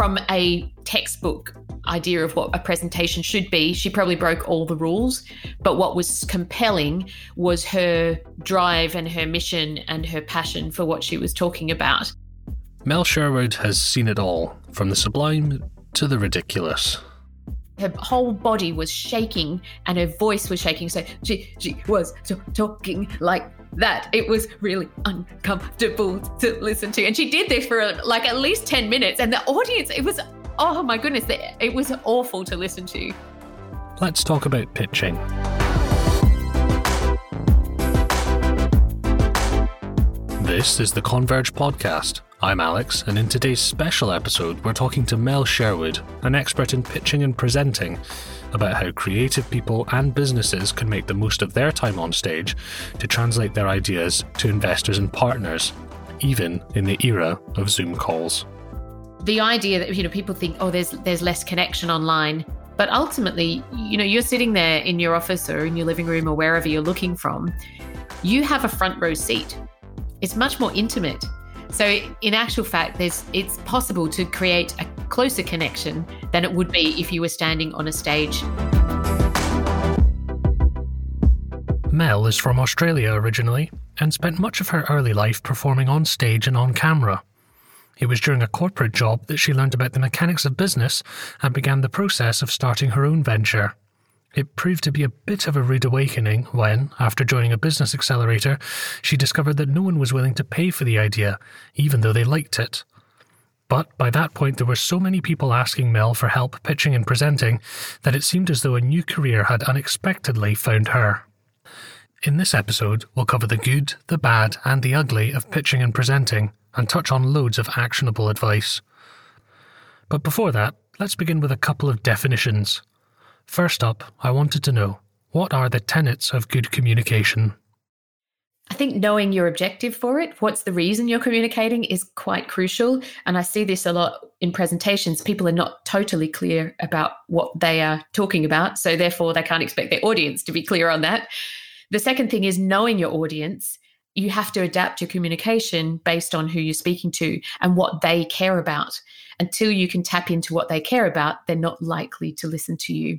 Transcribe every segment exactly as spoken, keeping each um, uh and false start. from a textbook idea of what a presentation should be, she probably broke all the rules. But what was compelling was her drive and her mission and her passion for what she was talking about. Mel Sherwood has seen it all, from the sublime to the ridiculous. Her whole body was shaking and her voice was shaking. So she, she was t- talking like that. It was really uncomfortable to listen to. And she did this for like at least ten minutes. And the audience, it was, oh my goodness, it was awful to listen to. Let's talk about pitching. This is the Converge Podcast. I'm Alex, and in today's special episode, we're talking to Mel Sherwood, an expert in pitching and presenting, about how creative people and businesses can make the most of their time on stage to translate their ideas to investors and partners, even in the era of Zoom calls. The idea that, you know, people think, oh, there's there's less connection online, but ultimately, you know, you're sitting there in your office or in your living room or wherever you're looking from, you have a front row seat. It's much more intimate. So in actual fact, there's, it's possible to create a closer connection than it would be if you were standing on a stage. Mel is from Australia originally and spent much of her early life performing on stage and on camera. It was during a corporate job that she learned about the mechanics of business and began the process of starting her own venture. It proved to be a bit of a rude awakening when, after joining a business accelerator, she discovered that no one was willing to pay for the idea, even though they liked it. But by that point, there were so many people asking Mel for help pitching and presenting that it seemed as though a new career had unexpectedly found her. In this episode, we'll cover the good, the bad, and the ugly of pitching and presenting, and touch on loads of actionable advice. But before that, let's begin with a couple of definitions. First up, I wanted to know, what are the tenets of good communication? I think knowing your objective for it, what's the reason you're communicating, is quite crucial. And I see this a lot in presentations. People are not totally clear about what they are talking about, so therefore they can't expect their audience to be clear on that. The second thing is knowing your audience. You have to adapt your communication based on who you're speaking to and what they care about. Until you can tap into what they care about, they're not likely to listen to you.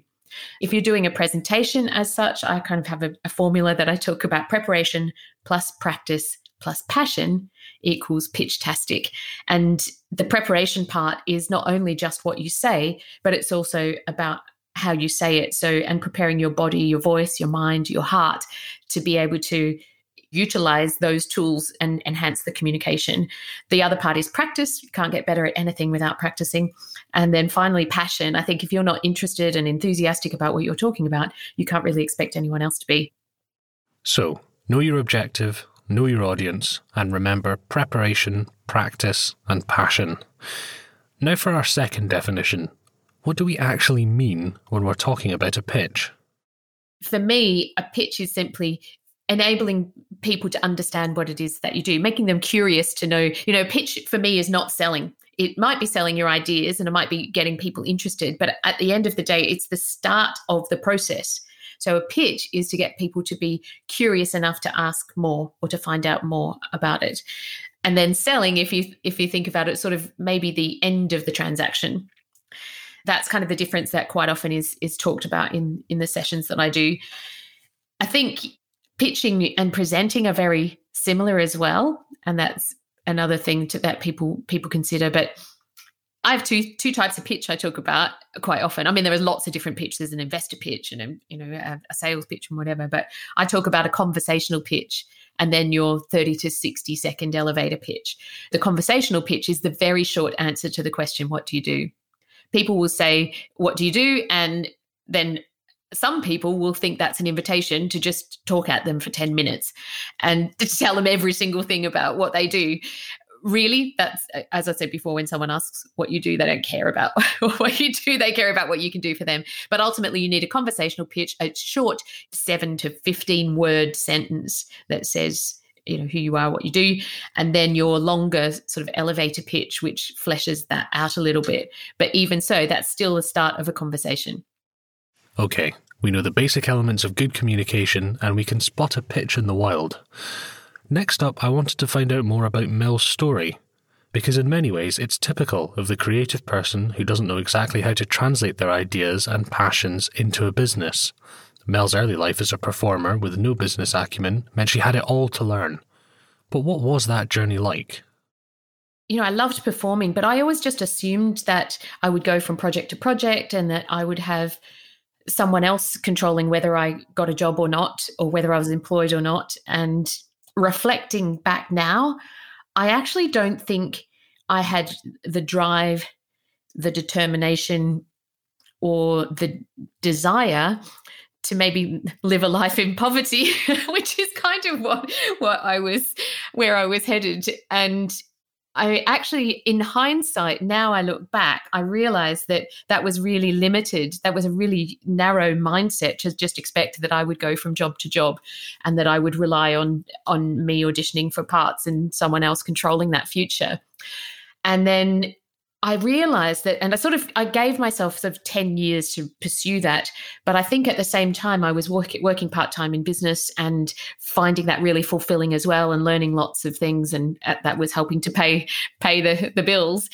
If you're doing a presentation as such, I kind of have a, a formula that I talk about: preparation plus practice plus passion equals pitch-tastic. And the preparation part is not only just what you say, but it's also about how you say it. So, and preparing your body, your voice, your mind, your heart to be able to utilize those tools and enhance the communication. The other part is practice. You can't get better at anything without practicing. And then finally, passion. I think if you're not interested and enthusiastic about what you're talking about, you can't really expect anyone else to be. So, know your objective, know your audience, and remember preparation, practice, and passion. Now for our second definition. What do we actually mean when we're talking about a pitch? For me, a pitch is simply enabling people to understand what it is that you do, making them curious to know. You know, pitch for me is not selling. It might be selling your ideas and it might be getting people interested, but at the end of the day, it's the start of the process. So a pitch is to get people to be curious enough to ask more or to find out more about it. And then selling, if you if you think about it, sort of maybe the end of the transaction. That's kind of the difference that quite often is is talked about in, in the sessions that I do. I think pitching and presenting are very similar as well, and that's another thing to, that people people consider. But I have two two types of pitch I talk about quite often. I mean, there are lots of different pitches. There's an investor pitch and a, you know a, a sales pitch and whatever. But I talk about a conversational pitch and then your thirty to sixty second elevator pitch. The conversational pitch is the very short answer to the question, "What do you do?" People will say, "What do you do?" and then some people will think that's an invitation to just talk at them for ten minutes and to tell them every single thing about what they do. Really, that's, as I said before, when someone asks what you do, they don't care about what you do. They care about what you can do for them. But ultimately, you need a conversational pitch, a short seven to fifteen word sentence that says, you know, who you are, what you do, and then your longer sort of elevator pitch, which fleshes that out a little bit. But even so, that's still the start of a conversation. Okay, we know the basic elements of good communication and we can spot a pitch in the wild. Next up, I wanted to find out more about Mel's story. because in many ways it's typical of the creative person who doesn't know exactly how to translate their ideas and passions into a business. Mel's early life as a performer with no business acumen meant she had it all to learn. But what was that journey like? You know, I loved performing, but I always just assumed that I would go from project to project and that I would have someone else controlling whether I got a job or not, or whether I was employed or not. And reflecting back now, I actually don't think I had the drive, the determination, or the desire to maybe live a life in poverty, which is kind of what, what I was, where I was headed. And I actually, in hindsight, now I look back, I realize that that was really limited. That was a really narrow mindset to just expect that I would go from job to job and that I would rely on, on me auditioning for parts and someone else controlling that future. And then I realized that, and I sort of, I gave myself sort of ten years to pursue that. But I think at the same time, I was work, working part-time in business and finding that really fulfilling as well and learning lots of things. And that was helping to pay, pay the, the bills.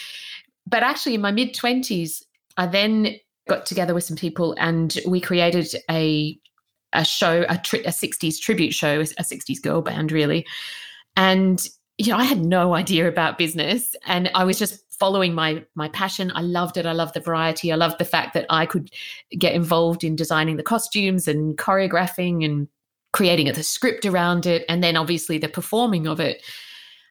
But actually in my mid twenties, I then got together with some people and we created a, a show, a, tri- a sixties tribute show, a sixties girl band really. And, you know, I had no idea about business and I was just following my my passion. I loved it. I loved the variety. I loved the fact that I could get involved in designing the costumes and choreographing and creating the script around it, and then obviously the performing of it.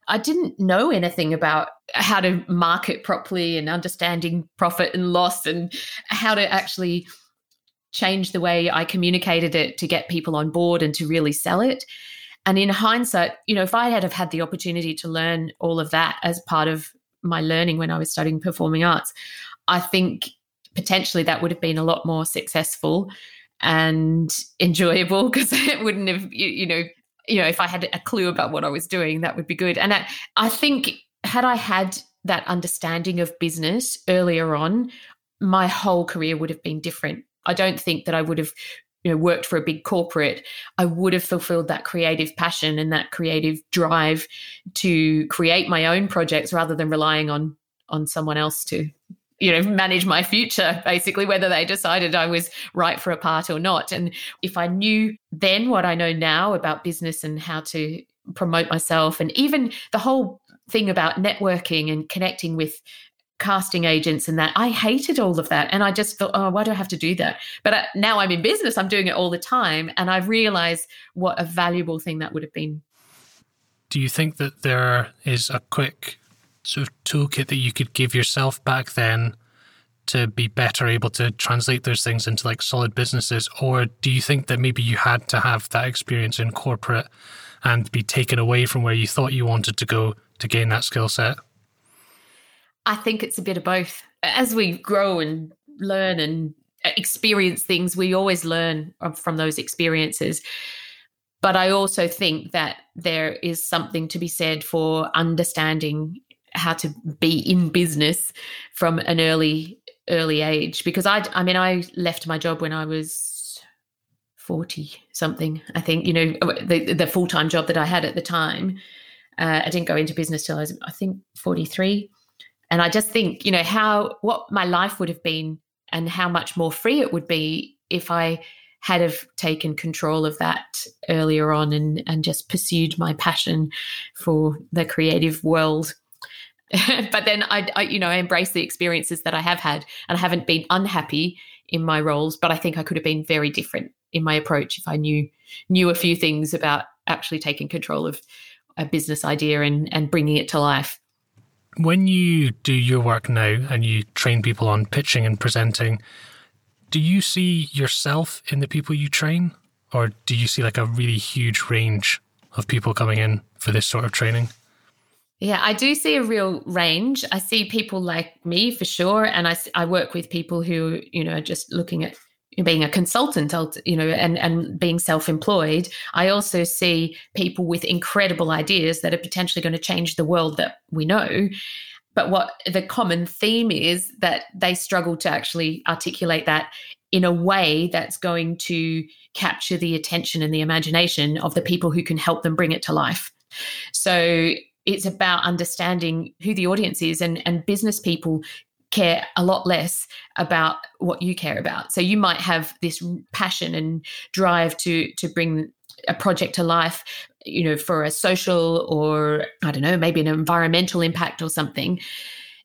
I didn't know anything about how to market properly and understanding profit and loss and how to actually change the way I communicated it to get people on board and to really sell it. And in hindsight, you know, if I had have had the opportunity to learn all of that as part of my learning when I was studying performing arts, I think potentially that would have been a lot more successful and enjoyable, because it wouldn't have, you know, you know, if I had a clue about what I was doing, that would be good. And I, I think had I had that understanding of business earlier on, my whole career would have been different. I don't think that I would have, you know, worked for a big corporate. I would have fulfilled that creative passion and that creative drive to create my own projects rather than relying on on someone else to, you know, manage my future, basically, whether they decided I was right for a part or not. And if I knew then what I know now about business and how to promote myself, and even the whole thing about networking and connecting with casting agents and that, I hated all of that. And I just thought, oh, why do I have to do that? But I, now I'm in business, I'm doing it all the time. And I realize what a valuable thing that would have been. Do you think that there is a quick sort of toolkit that you could give yourself back then to be better able to translate those things into like solid businesses? Or do you think that maybe you had to have that experience in corporate and be taken away from where you thought you wanted to go to gain that skill set? I think it's a bit of both. As we grow and learn and experience things, we always learn from those experiences. But I also think that there is something to be said for understanding how to be in business from an early, early age. Because I, I mean, I left my job when I was forty something, I think, you know, the, the full-time job that I had at the time. Uh, I didn't go into business till I was, I think, forty-three. And I just think, you know, how, what my life would have been and how much more free it would be if I had have taken control of that earlier on and, and just pursued my passion for the creative world. But then I, I, you know, I embrace the experiences that I have had, and I haven't been unhappy in my roles, but I think I could have been very different in my approach if I knew, knew a few things about actually taking control of a business idea and, and bringing it to life. When you do your work now and you train people on pitching and presenting, do you see yourself in the people you train? Or do you see like a really huge range of people coming in for this sort of training? Yeah, I do see a real range. I see people like me for sure. And I, I work with people who, you know, are just looking at being a consultant, you know, and, and being self-employed. I also see people with incredible ideas that are potentially going to change the world that we know. But what the common theme is that they struggle to actually articulate that in a way that's going to capture the attention and the imagination of the people who can help them bring it to life. So it's about understanding who the audience is, and, and business people care a lot less about what you care about. So you might have this passion and drive to to bring a project to life, you know, for a social or, I don't know, maybe an environmental impact or something.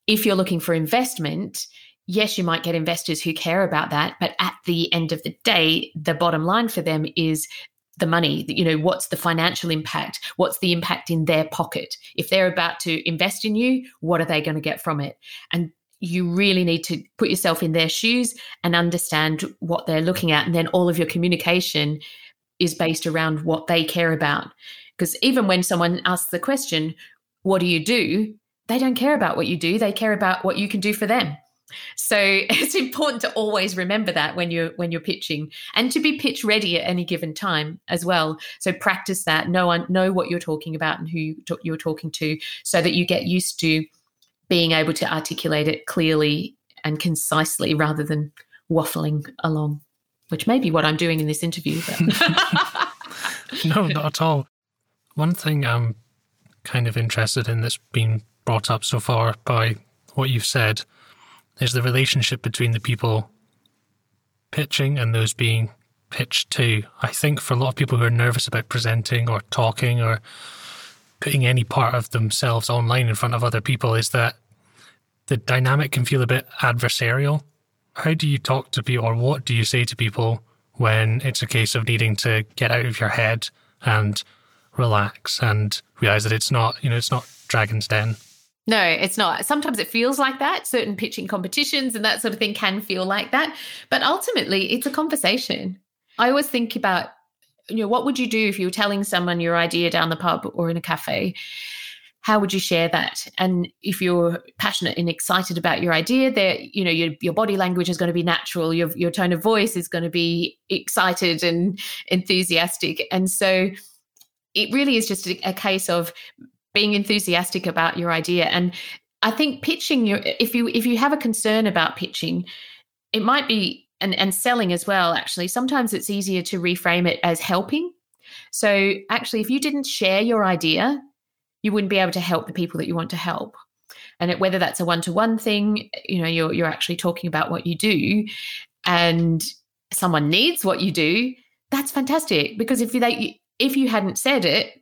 If you're looking for investment, yes, you might get investors who care about that, but at the end of the day, the bottom line for them is the money. You know, what's the financial impact? What's the impact in their pocket? If they're about to invest in you, what are they going to get from it? And you really need to put yourself in their shoes and understand what they're looking at. And then all of your communication is based around what they care about. Because even when someone asks the question, what do you do? They don't care about what you do. They care about what you can do for them. So it's important to always remember that when you're when you're pitching, and to be pitch ready at any given time as well. So practice that. Know, know what you're talking about and who you're talking to, so that you get used to being able to articulate it clearly and concisely rather than waffling along, which may be what I'm doing in this interview. But. No, not at all. One thing I'm kind of interested in that's been brought up so far by what you've said is the relationship between the people pitching and those being pitched to. I think for a lot of people who are nervous about presenting or talking or putting any part of themselves online in front of other people, is that the dynamic can feel a bit adversarial. How do you talk to people, or what do you say to people when it's a case of needing to get out of your head and relax and realize that it's not, you know, it's not Dragon's Den? No, it's not. Sometimes it feels like that. Certain pitching competitions and that sort of thing can feel like that. But ultimately, it's a conversation. I always think about, you know, what would you do if you were telling someone your idea down the pub or in a cafe? How would you share that? And if you're passionate and excited about your idea, there, you know, your, your body language is going to be natural. Your, your tone of voice is going to be excited and enthusiastic. And so it really is just a, a case of being enthusiastic about your idea. And I think pitching, your, if you if you have a concern about pitching, it might be, and, and selling as well, actually, sometimes it's easier to reframe it as helping. So actually, if you didn't share your idea, you wouldn't be able to help the people that you want to help. And it, whether that's a one-to-one thing, you know, you're you're actually talking about what you do and someone needs what you do, that's fantastic. Because if they, if you hadn't said it,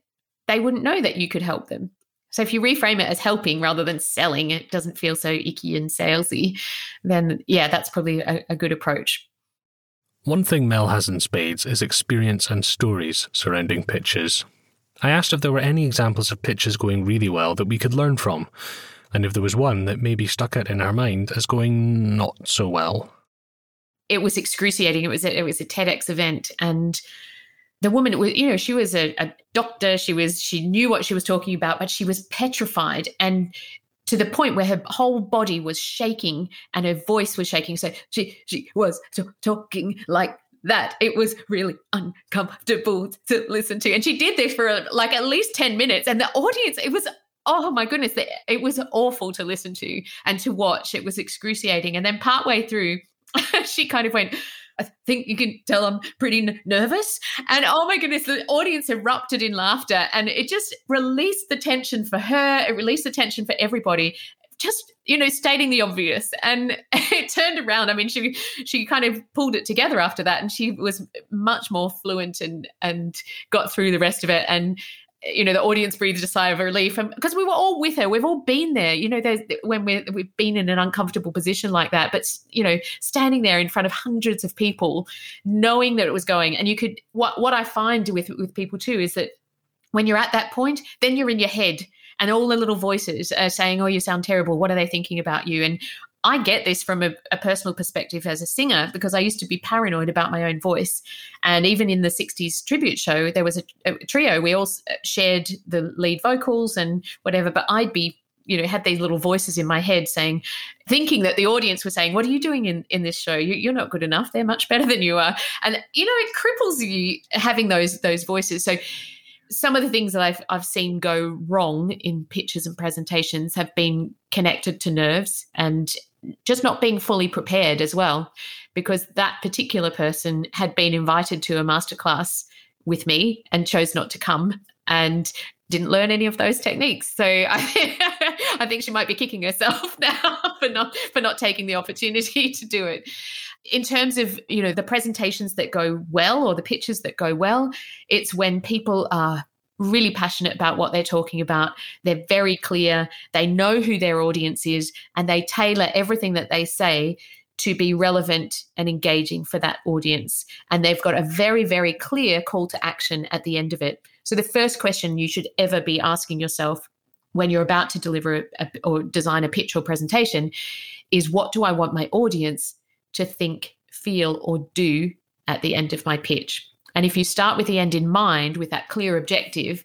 they wouldn't know that you could help them. So if you reframe it as helping rather than selling, it doesn't feel so icky and salesy, then yeah, that's probably a, a good approach. One thing Mel has in spades is experience and stories surrounding pitches. I asked if there were any examples of pitches going really well that we could learn from, and if there was one that maybe stuck out in our mind as going not so well. It was excruciating. It was a, it was a TEDx event, and the woman, you know, she was a, a doctor. She was, she knew what she was talking about, but she was petrified, and to the point where her whole body was shaking and her voice was shaking. So she, she was t- talking like that. It was really uncomfortable to listen to. And she did this for like at least ten minutes. And the audience, it was, oh my goodness, it was awful to listen to and to watch. It was excruciating. And then partway through, she kind of went, I think you can tell I'm pretty n- nervous. And oh my goodness, the audience erupted in laughter, and it just released the tension for her. It released the tension for everybody, just, you know, stating the obvious. And it turned around. I mean, she she kind of pulled it together after that, and she was much more fluent and and got through the rest of it. And, you know, the audience breathed a sigh of relief, because we were all with her. We've all been there, you know, when we're, we've been in an uncomfortable position like that. But, you know, standing there in front of hundreds of people, knowing that it was going, and you could, what what I find with, with people too is that when you're at that point, then you're in your head and all the little voices are saying, oh, you sound terrible. What are they thinking about you? And I get this from a, a personal perspective as a singer, because I used to be paranoid about my own voice. And even in the sixties tribute show, there was a, a trio. We all shared the lead vocals and whatever, but I'd be, you know, had these little voices in my head saying, thinking that the audience were saying, what are you doing in, in this show? You, you're not good enough. They're much better than you are. And, you know, it cripples you having those those voices. So some of the things that I've I've seen go wrong in pitches and presentations have been connected to nerves and just not being fully prepared as well, because that particular person had been invited to a masterclass with me and chose not to come. And didn't learn any of those techniques. So I, I think she might be kicking herself now for not for not taking the opportunity to do it. In terms of, you know, the presentations that go well or the pitches that go well, it's when people are really passionate about what they're talking about. They're very clear. They know who their audience is, and they tailor everything that they say to be relevant and engaging for that audience. And they've got a very, very clear call to action at the end of it. So the first question you should ever be asking yourself when you're about to deliver a, or design a pitch or presentation is, what do I want my audience to think, feel, or do at the end of my pitch? And if you start with the end in mind, with that clear objective,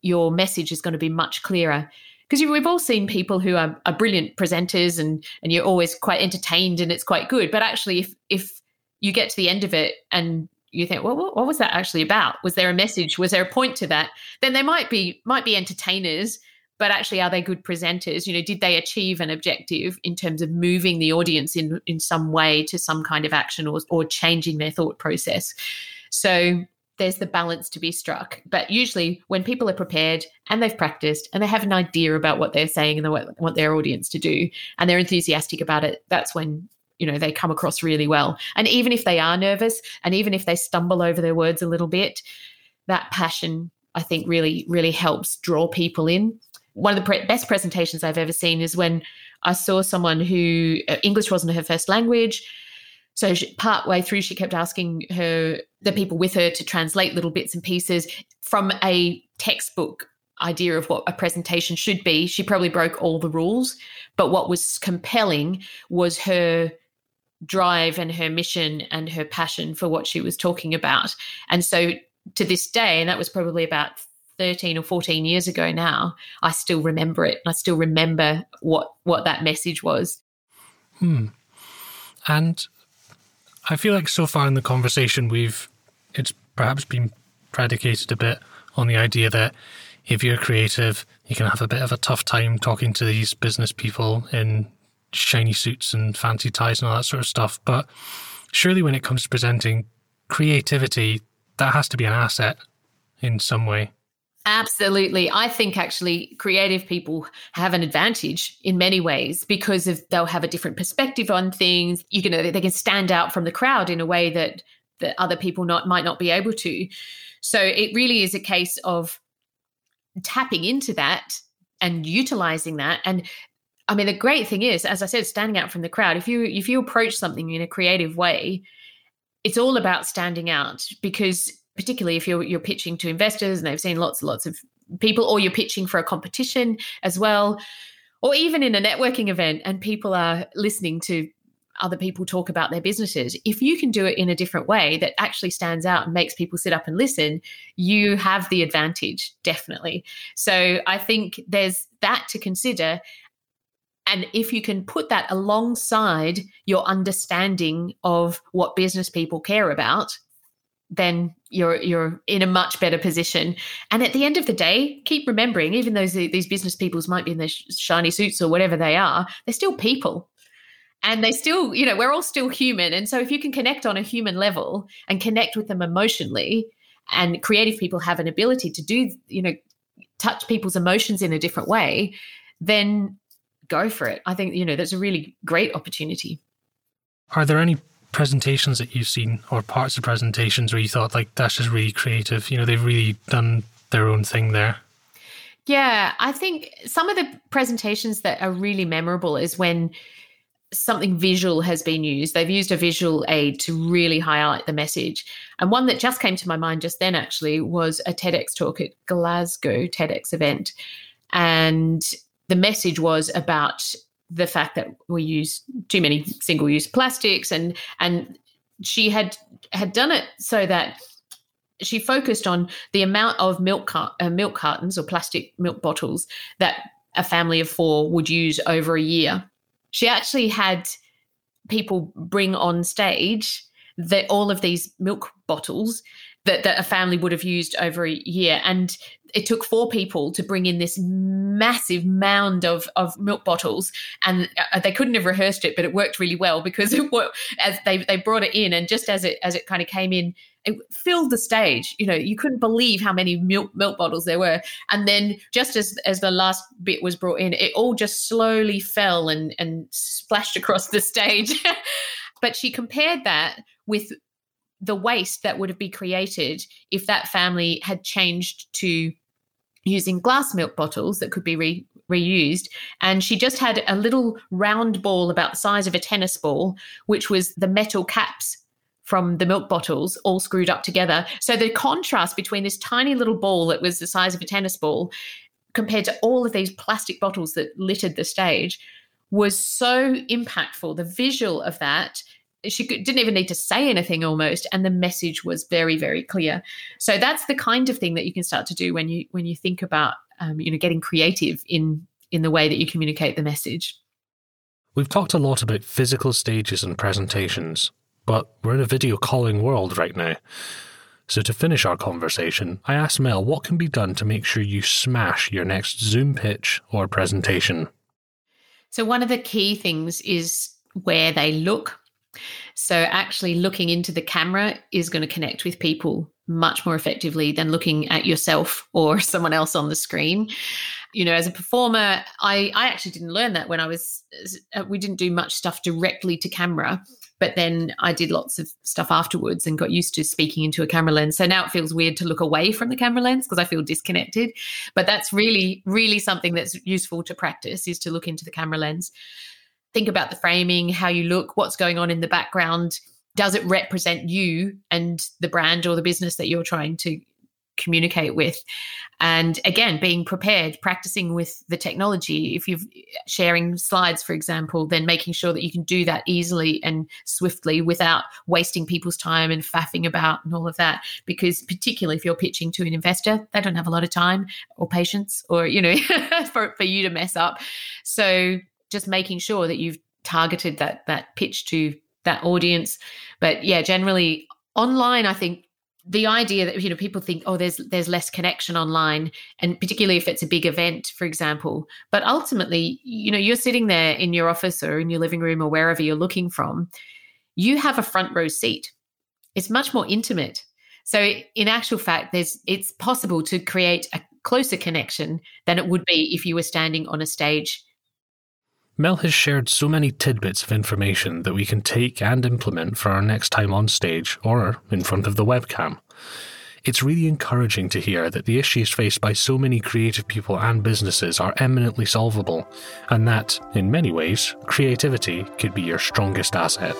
your message is going to be much clearer. Because we've all seen people who are, are brilliant presenters and, and you're always quite entertained and it's quite good. But actually, if if you get to the end of it and you think, well, what, what was that actually about? Was there a message? Was there a point to that? Then they might be might be entertainers, but actually, are they good presenters? You know, did they achieve an objective in terms of moving the audience in, in some way to some kind of action or or changing their thought process? So there's the balance to be struck. But usually when people are prepared and they've practiced and they have an idea about what they're saying and what they want their audience to do and they're enthusiastic about it, that's when, you know, they come across really well. And even if they are nervous and even if they stumble over their words a little bit, that passion, I think, really, really helps draw people in. One of the pre- best presentations I've ever seen is when I saw someone who uh, English wasn't her first language. So she, partway through, she kept asking her the people with her to translate little bits and pieces from a textbook idea of what a presentation should be. She probably broke all the rules, but what was compelling was her drive and her mission and her passion for what she was talking about. And so to this day, and that was probably about thirteen or fourteen years ago now, I still remember it. I still remember what what that message was. Hmm. And I feel like so far in the conversation, we've it's perhaps been predicated a bit on the idea that if you're creative, you can have a bit of a tough time talking to these business people in shiny suits and fancy ties and all that sort of stuff. But surely when it comes to presenting creativity, that has to be an asset in some way. Absolutely. I think actually creative people have an advantage in many ways because of they'll have a different perspective on things. You know, they can stand out from the crowd in a way that, that other people not might not be able to. So it really is a case of tapping into that and utilizing that. And I mean, the great thing is, as I said, standing out from the crowd, if you if you approach something in a creative way, it's all about standing out because particularly if you're you're pitching to investors and they've seen lots and lots of people, or you're pitching for a competition as well, or even in a networking event and people are listening to other people talk about their businesses. If you can do it in a different way that actually stands out and makes people sit up and listen, you have the advantage, definitely. So I think there's that to consider. And if you can put that alongside your understanding of what business people care about, then you're you're in a much better position. And at the end of the day, keep remembering, even though these business peoples might be in their shiny suits or whatever they are, they're still people. And they still, you know, we're all still human. And so if you can connect on a human level and connect with them emotionally, and creative people have an ability to do, you know, touch people's emotions in a different way, then go for it. I think, you know, that's a really great opportunity. Are there any presentations that you've seen or parts of presentations where you thought, like, that's just really creative, you know, they've really done their own thing there? Yeah, I think some of the presentations that are really memorable is when something visual has been used. They've used a visual aid to really highlight the message. And one that just came to my mind just then actually was a TEDx talk at Glasgow TEDx event. And the message was about the fact that we use too many single-use plastics, and and she had had done it so that she focused on the amount of milk car- uh, milk cartons or plastic milk bottles that a family of four would use over a year. She actually had people bring on stage the, all of these milk bottles that, that a family would have used over a year. And it took four people to bring in this massive mound of, of milk bottles, and they couldn't have rehearsed it, but it worked really well because it worked, as they they brought it in, and just as it as it kind of came in, it filled the stage. You know, you couldn't believe how many milk milk bottles there were. And then just as, as the last bit was brought in, it all just slowly fell and and splashed across the stage. But she compared that with the waste that would have been created if that family had changed to using glass milk bottles that could be re- reused. And she just had a little round ball about the size of a tennis ball, which was the metal caps from the milk bottles all screwed up together. So the contrast between this tiny little ball that was the size of a tennis ball compared to all of these plastic bottles that littered the stage was so impactful. The visual of that, she didn't even need to say anything almost, and the message was very, very clear. So that's the kind of thing that you can start to do when you when you think about um, you know, getting creative in in the way that you communicate the message. We've talked a lot about physical stages and presentations, but we're in a video calling world right now. So to finish our conversation, I asked Mel what can be done to make sure you smash your next Zoom pitch or presentation. So one of the key things is where they look. So actually looking into the camera is going to connect with people much more effectively than looking at yourself or someone else on the screen. You know, as a performer, I, I actually didn't learn that when I was, we didn't do much stuff directly to camera, but then I did lots of stuff afterwards and got used to speaking into a camera lens. So now it feels weird to look away from the camera lens because I feel disconnected, but that's really, really something that's useful to practice, is to look into the camera lens. Think about the framing, how you look, what's going on in the background. Does it represent you and the brand or the business that you're trying to communicate with? And again, being prepared, practicing with the technology. If you're sharing slides, for example, then making sure that you can do that easily and swiftly without wasting people's time and faffing about and all of that. Because particularly if you're pitching to an investor, they don't have a lot of time or patience or, you know, for, for you to mess up. So just making sure that you've targeted that that pitch to that audience. But yeah, generally online, I think the idea that, you know, people think, oh, there's there's less connection online, and particularly if it's a big event, for example. But ultimately, you know, you're sitting there in your office or in your living room or wherever you're looking from, you have a front row seat. It's much more intimate. So in actual fact, there's it's possible to create a closer connection than it would be if you were standing on a stage. Mel has shared so many tidbits of information that we can take and implement for our next time on stage or in front of the webcam. It's really encouraging to hear that the issues faced by so many creative people and businesses are eminently solvable, and that, in many ways, creativity could be your strongest asset.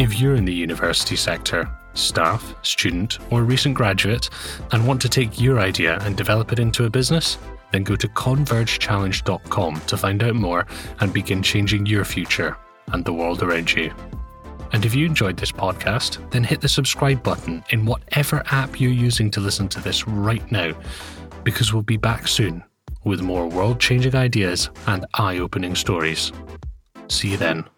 If you're in the university sector, staff, student, or recent graduate, and want to take your idea and develop it into a business, then go to converge challenge dot com to find out more and begin changing your future and the world around you. And if you enjoyed this podcast, then hit the subscribe button in whatever app you're using to listen to this right now, because we'll be back soon with more world-changing ideas and eye-opening stories. See you then.